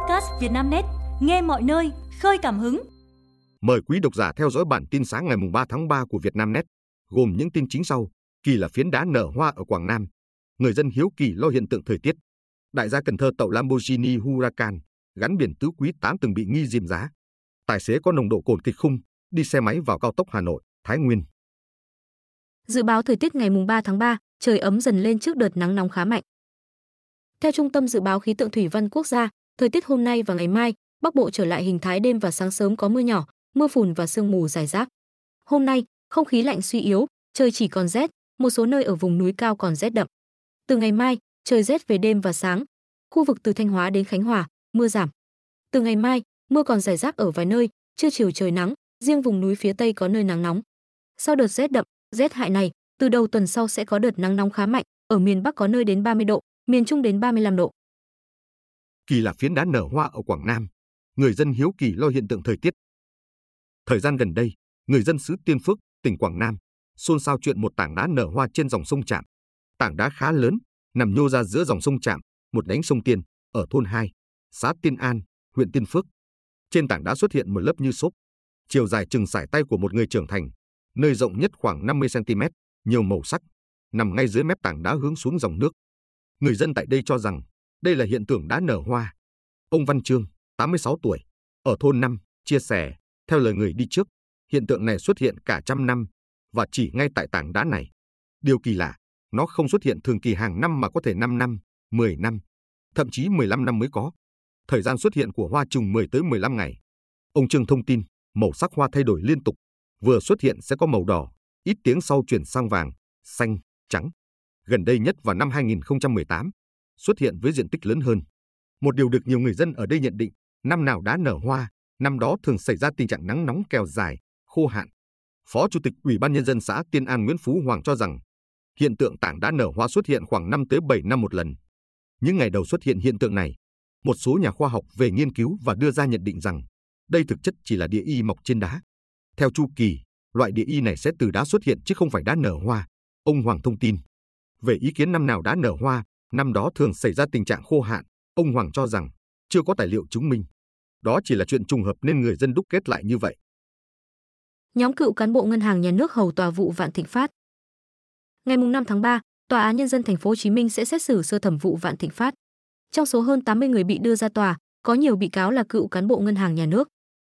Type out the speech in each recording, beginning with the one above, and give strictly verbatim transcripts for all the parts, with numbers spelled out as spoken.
podcast Vietnamnet, nghe mọi nơi, khơi cảm hứng. Mời quý độc giả theo dõi bản tin sáng ngày ba tháng ba của Vietnamnet, gồm những tin chính sau. Kỳ là phiến đá nở hoa ở Quảng Nam. Người dân hiếu kỳ lo hiện tượng thời tiết. Đại gia Cần Thơ tậu Lamborghini Huracan gắn biển tứ quý tám từng bị nghi diêm giá. Tài xế có nồng độ cồn kịch khung, đi xe máy vào cao tốc Hà Nội, Thái Nguyên. Dự báo thời tiết ngày ba tháng ba, trời ấm dần lên trước đợt nắng nóng khá mạnh. Theo Trung tâm Dự báo Khí tượng Thủy văn Quốc gia, thời tiết hôm nay và ngày mai, Bắc Bộ trở lại hình thái đêm và sáng sớm có mưa nhỏ, mưa phùn và sương mù rải rác. Hôm nay, không khí lạnh suy yếu, trời chỉ còn rét, một số nơi ở vùng núi cao còn rét đậm. Từ ngày mai, trời rét về đêm và sáng. Khu vực từ Thanh Hóa đến Khánh Hòa, mưa giảm. Từ ngày mai, mưa còn rải rác ở vài nơi, trưa chiều trời nắng, riêng vùng núi phía Tây có nơi nắng nóng. Sau đợt rét đậm, rét hại này, từ đầu tuần sau sẽ có đợt nắng nóng khá mạnh, ở miền Bắc có nơi đến ba mươi độ, miền Trung đến ba mươi lăm độ. Kỳ là phiến đá nở hoa ở Quảng Nam. Người dân hiếu kỳ lo hiện tượng thời tiết. Thời gian gần đây, người dân xứ Tiên Phước, tỉnh Quảng Nam, xôn xao chuyện một tảng đá nở hoa trên dòng sông Trạm. Tảng đá khá lớn, nằm nhô ra giữa dòng sông Trạm, một nhánh sông Tiên, ở thôn hai, xã Tiên An, huyện Tiên Phước. Trên tảng đá xuất hiện một lớp như xốp, chiều dài chừng sải tay của một người trưởng thành, nơi rộng nhất khoảng năm mươi xăng-ti-mét, nhiều màu sắc, nằm ngay dưới mép tảng đá hướng xuống dòng nước. Người dân tại đây cho rằng đây là hiện tượng đá nở hoa. Ông Văn Trương, tám mươi sáu tuổi, ở thôn năm, chia sẻ, theo lời người đi trước, hiện tượng này xuất hiện cả trăm năm và chỉ ngay tại tảng đá này. Điều kỳ lạ, nó không xuất hiện thường kỳ hàng năm mà có thể năm năm, mười năm, thậm chí mười lăm năm mới có. Thời gian xuất hiện của hoa chừng mười tới mười lăm ngày. Ông Trương thông tin, màu sắc hoa thay đổi liên tục, vừa xuất hiện sẽ có màu đỏ, ít tiếng sau chuyển sang vàng, xanh, trắng. Gần đây nhất vào năm hai nghìn không trăm mười tám, xuất hiện với diện tích lớn hơn. Một điều được nhiều người dân ở đây nhận định, năm nào đá nở hoa, năm đó thường xảy ra tình trạng nắng nóng kéo dài, khô hạn. Phó Chủ tịch Ủy ban Nhân dân xã Tiên An Nguyễn Phú Hoàng cho rằng, hiện tượng tảng đá nở hoa xuất hiện khoảng năm tới bảy năm một lần. Những ngày đầu xuất hiện hiện tượng này, một số nhà khoa học về nghiên cứu và đưa ra nhận định rằng đây thực chất chỉ là địa y mọc trên đá. Theo chu kỳ, loại địa y này sẽ từ đá xuất hiện chứ không phải đá nở hoa, ông Hoàng thông tin. Về ý kiến năm nào đá nở hoa, năm đó thường xảy ra tình trạng khô hạn, ông Hoàng cho rằng chưa có tài liệu chứng minh. Đó chỉ là chuyện trùng hợp nên người dân đúc kết lại như vậy. Nhóm cựu cán bộ Ngân hàng Nhà nước hầu tòa vụ Vạn Thịnh Phát. Ngày năm tháng ba, Tòa án Nhân dân Thành phố Hồ Chí Minh sẽ xét xử sơ thẩm vụ Vạn Thịnh Phát. Trong số hơn tám mươi người bị đưa ra tòa, có nhiều bị cáo là cựu cán bộ Ngân hàng Nhà nước.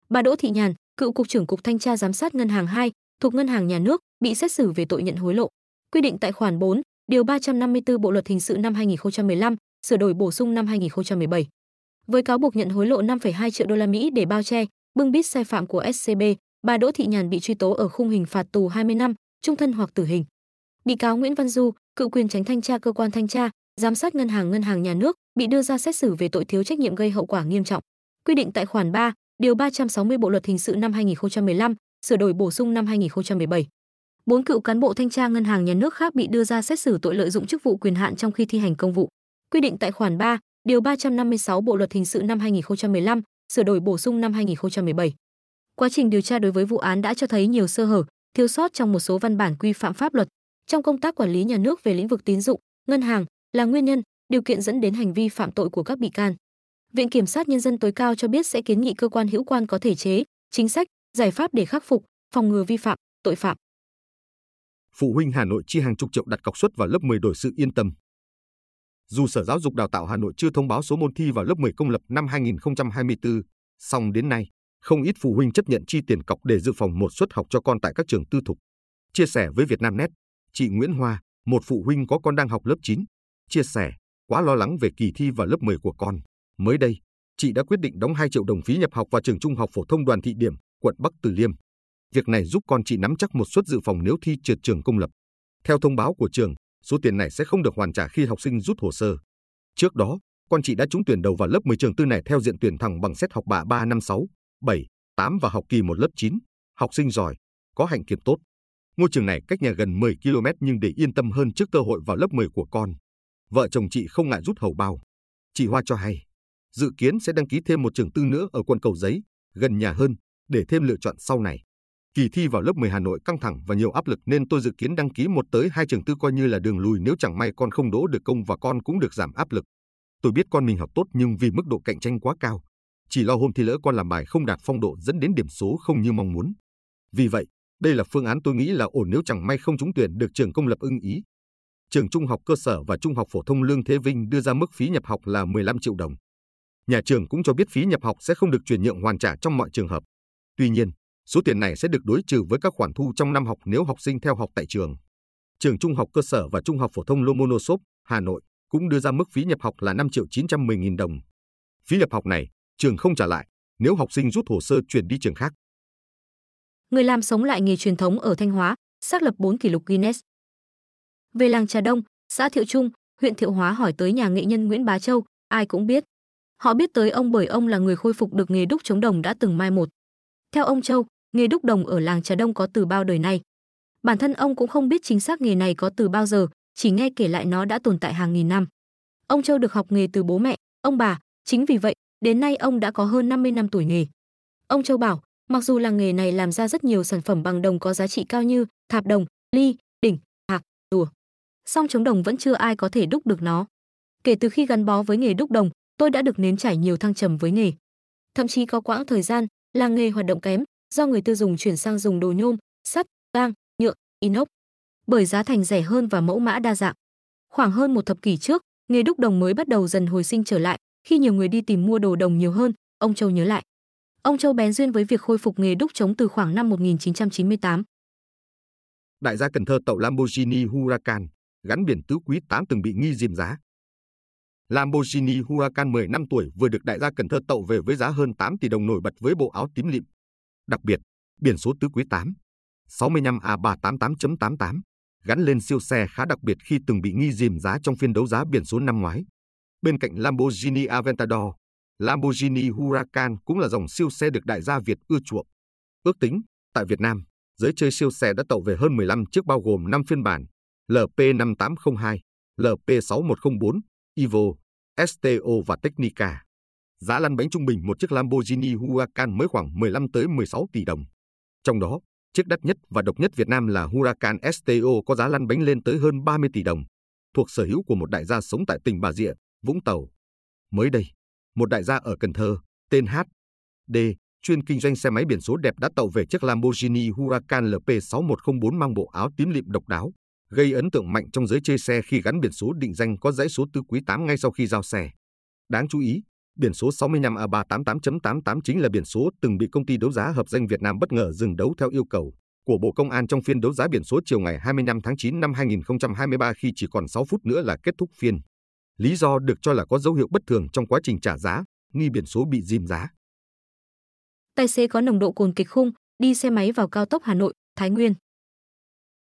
Bà Đỗ Thị Nhàn, cựu cục trưởng Cục Thanh tra Giám sát Ngân hàng hai, thuộc Ngân hàng Nhà nước, bị xét xử về tội nhận hối lộ. Quy định tại khoản bốn, điều ba trăm năm mươi tư Bộ luật hình sự năm hai nghìn không trăm mười lăm, sửa đổi bổ sung năm hai nghìn không trăm mười bảy. Với cáo buộc nhận hối lộ năm phẩy hai triệu đô la Mỹ để bao che, bưng bít sai phạm của ét xê bê, bà Đỗ Thị Nhàn bị truy tố ở khung hình phạt tù hai mươi năm, chung thân hoặc tử hình. Bị cáo Nguyễn Văn Du, cựu quyền tránh thanh tra cơ quan thanh tra, giám sát ngân hàng Ngân hàng Nhà nước, bị đưa ra xét xử về tội thiếu trách nhiệm gây hậu quả nghiêm trọng. Quy định tại khoản ba, điều ba trăm sáu mươi Bộ luật hình sự năm hai nghìn không trăm mười lăm, sửa đổi bổ sung năm hai nghìn không trăm mười bảy. Bốn cựu cán bộ thanh tra Ngân hàng Nhà nước khác bị đưa ra xét xử tội lợi dụng chức vụ quyền hạn trong khi thi hành công vụ. Quy định tại khoản ba, điều ba trăm năm mươi sáu Bộ luật hình sự năm hai nghìn không trăm mười lăm, sửa đổi bổ sung năm hai nghìn không trăm mười bảy. Quá trình điều tra đối với vụ án đã cho thấy nhiều sơ hở, thiếu sót trong một số văn bản quy phạm pháp luật. Trong công tác quản lý nhà nước về lĩnh vực tín dụng, ngân hàng là nguyên nhân, điều kiện dẫn đến hành vi phạm tội của các bị can. Viện Kiểm sát Nhân dân tối cao cho biết sẽ kiến nghị cơ quan hữu quan có thể chế, chính sách, giải pháp để khắc phục, phòng ngừa vi phạm, tội phạm. Phụ huynh Hà Nội chi hàng chục triệu đặt cọc suất vào lớp mười đổi sự yên tâm. Dù Sở Giáo dục Đào tạo Hà Nội chưa thông báo số môn thi vào lớp mười công lập năm hai nghìn không trăm hai mươi tư, song đến nay, không ít phụ huynh chấp nhận chi tiền cọc để dự phòng một suất học cho con tại các trường tư thục. Chia sẻ với Vietnamnet, chị Nguyễn Hoa, một phụ huynh có con đang học lớp chín, chia sẻ, quá lo lắng về kỳ thi vào lớp mười của con. Mới đây, chị đã quyết định đóng hai triệu đồng phí nhập học vào trường Trung học phổ thông Đoàn Thị Điểm, quận Bắc Từ Liêm. Việc này giúp con chị nắm chắc một suất dự phòng nếu thi trượt trường công lập. Theo thông báo của trường, số tiền này sẽ không được hoàn trả khi học sinh rút hồ sơ. Trước đó, con chị đã trúng tuyển đầu vào lớp mười trường tư này theo diện tuyển thẳng bằng xét học bạ ba năm sáu, bảy, tám và học kỳ một lớp chín, học sinh giỏi, có hạnh kiểm tốt. Ngôi trường này cách nhà gần mười ki-lô-mét nhưng để yên tâm hơn trước cơ hội vào lớp mười của con, vợ chồng chị không ngại rút hầu bao. Chị Hoa cho hay, dự kiến sẽ đăng ký thêm một trường tư nữa ở quận Cầu Giấy, gần nhà hơn, để thêm lựa chọn sau này. Kỳ thi vào lớp mười Hà Nội căng thẳng và nhiều áp lực nên tôi dự kiến đăng ký một tới hai trường tư coi như là đường lùi nếu chẳng may con không đỗ được công và con cũng được giảm áp lực. Tôi biết con mình học tốt nhưng vì mức độ cạnh tranh quá cao, chỉ lo hôm thi lỡ con làm bài không đạt phong độ dẫn đến điểm số không như mong muốn. Vì vậy, đây là phương án tôi nghĩ là ổn nếu chẳng may không trúng tuyển được trường công lập ưng ý. Trường Trung học cơ sở và Trung học phổ thông Lương Thế Vinh đưa ra mức phí nhập học là mười lăm triệu đồng. Nhà trường cũng cho biết phí nhập học sẽ không được chuyển nhượng hoàn trả trong mọi trường hợp. Tuy nhiên, số tiền này sẽ được đối trừ với các khoản thu trong năm học nếu học sinh theo học tại trường. Trường Trung học cơ sở và Trung học phổ thông Lomonosov, Hà Nội cũng đưa ra mức phí nhập học là năm triệu chín trăm mười nghìn đồng. Phí nhập học này, trường không trả lại nếu học sinh rút hồ sơ chuyển đi trường khác. Người làm sống lại nghề truyền thống ở Thanh Hóa, xác lập bốn kỷ lục Guinness. Về làng Trà Đông, xã Thiệu Trung, huyện Thiệu Hóa hỏi tới nhà nghệ nhân Nguyễn Bá Châu, ai cũng biết. Họ biết tới ông bởi ông là người khôi phục được nghề đúc trống đồng đã từng mai một. Theo ông Châu, nghề đúc đồng ở làng Trà Đông có từ bao đời nay. Bản thân ông cũng không biết chính xác nghề này có từ bao giờ, chỉ nghe kể lại nó đã tồn tại hàng nghìn năm. Ông Châu được học nghề từ bố mẹ, ông bà, chính vì vậy, đến nay ông đã có hơn năm mươi năm tuổi nghề. Ông Châu bảo, mặc dù làng nghề này làm ra rất nhiều sản phẩm bằng đồng có giá trị cao như thạp đồng, ly, đỉnh, hạc, đùa, song trống đồng vẫn chưa ai có thể đúc được nó. Kể từ khi gắn bó với nghề đúc đồng, tôi đã được nếm trải nhiều thăng trầm với nghề. Thậm chí có quãng thời gian, làng nghề hoạt động kém do người tiêu dùng chuyển sang dùng đồ nhôm, sắt, gang, nhựa, inox bởi giá thành rẻ hơn và mẫu mã đa dạng. Khoảng hơn một thập kỷ trước, nghề đúc đồng mới bắt đầu dần hồi sinh trở lại khi nhiều người đi tìm mua đồ đồng nhiều hơn, ông Châu nhớ lại. Ông Châu bén duyên với việc khôi phục nghề đúc trống từ khoảng năm một nghìn chín trăm chín mươi tám. Đại gia Cần Thơ tậu Lamborghini Huracan, gắn biển tứ quý tám từng bị nghi dìm giá. Lamborghini Huracan mười lăm tuổi vừa được đại gia Cần Thơ tậu về với giá hơn tám tỷ đồng nổi bật với bộ áo tím lịm. Đặc biệt, biển số tứ quý tám sáu năm A ba tám tám chấm tám tám gắn lên siêu xe khá đặc biệt khi từng bị nghi dìm giá trong phiên đấu giá biển số năm ngoái. Bên cạnh Lamborghini Aventador, Lamborghini Huracan cũng là dòng siêu xe được đại gia Việt ưa chuộng. Ước tính, tại Việt Nam, giới chơi siêu xe đã tậu về hơn mười lăm chiếc bao gồm năm phiên bản L P năm tám không hai, L P sáu một không bốn, Evo, S T O và Technica. Giá lăn bánh trung bình một chiếc Lamborghini Huracan mới khoảng mười lăm tới mười sáu tỷ đồng. Trong đó, chiếc đắt nhất và độc nhất Việt Nam là Huracan S T O có giá lăn bánh lên tới hơn ba mươi tỷ đồng, thuộc sở hữu của một đại gia sống tại tỉnh Bà Rịa, Vũng Tàu. Mới đây, một đại gia ở Cần Thơ, tên H D, chuyên kinh doanh xe máy biển số đẹp đã tậu về chiếc Lamborghini Huracan L P sáu một không bốn mang bộ áo tím lịm độc đáo, gây ấn tượng mạnh trong giới chơi xe khi gắn biển số định danh có dãy số tứ quý tám ngay sau khi giao xe. Đáng chú ý, biển số sáu năm A ba tám tám chấm tám tám chính là biển số từng bị công ty đấu giá hợp danh Việt Nam bất ngờ dừng đấu theo yêu cầu của Bộ Công an trong phiên đấu giá biển số chiều ngày hai mươi lăm tháng chín năm hai nghìn không trăm hai mươi ba khi chỉ còn sáu phút nữa là kết thúc phiên. Lý do được cho là có dấu hiệu bất thường trong quá trình trả giá, nghi biển số bị dìm giá. Tài xế có nồng độ cồn kịch khung, đi xe máy vào cao tốc Hà Nội, Thái Nguyên.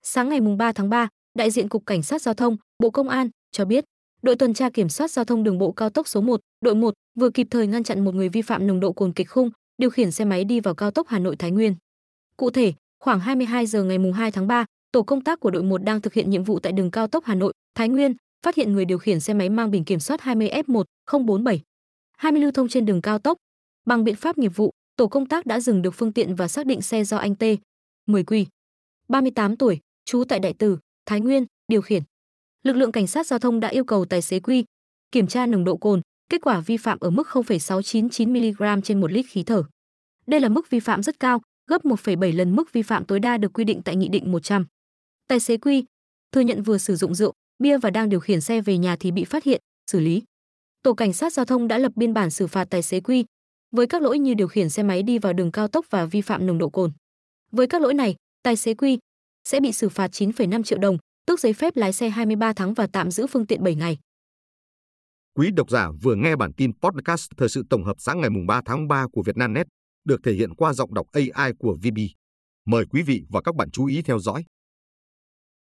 Sáng ngày ba tháng ba, đại diện Cục Cảnh sát Giao thông, Bộ Công an cho biết, đội tuần tra kiểm soát giao thông đường bộ cao tốc số một, đội một vừa kịp thời ngăn chặn một người vi phạm nồng độ cồn kịch khung, điều khiển xe máy đi vào cao tốc Hà Nội Thái Nguyên. Cụ thể, khoảng hai mươi hai giờ ngày hai tháng ba, tổ công tác của đội một đang thực hiện nhiệm vụ tại đường cao tốc Hà Nội Thái Nguyên, phát hiện người điều khiển xe máy mang biển kiểm soát hai mươi F một không bốn bảy hai mươi lưu thông trên đường cao tốc. Bằng biện pháp nghiệp vụ, tổ công tác đã dừng được phương tiện và xác định xe do anh T, mười Q, ba mươi tám tuổi, trú tại Đại Từ, Thái Nguyên, điều khiển. Lực lượng cảnh sát giao thông đã yêu cầu tài xế Q kiểm tra nồng độ cồn, kết quả vi phạm ở mức không phẩy sáu chín chín mi-li-gam trên một lít khí thở. Đây là mức vi phạm rất cao, gấp một phẩy bảy lần mức vi phạm tối đa được quy định tại Nghị định một trăm. Tài xế Q thừa nhận vừa sử dụng rượu, bia và đang điều khiển xe về nhà thì bị phát hiện, xử lý. Tổ cảnh sát giao thông đã lập biên bản xử phạt tài xế Q với các lỗi như điều khiển xe máy đi vào đường cao tốc và vi phạm nồng độ cồn. Với các lỗi này, tài xế Q sẽ bị xử phạt chín phẩy năm triệu đồng, tước giấy phép lái xe hai mươi ba tháng và tạm giữ phương tiện bảy ngày. Quý độc giả vừa nghe bản tin podcast thời sự tổng hợp sáng ngày ba tháng ba của Vietnamnet, được thể hiện qua giọng đọc A I của vê bê. Mời quý vị và các bạn chú ý theo dõi.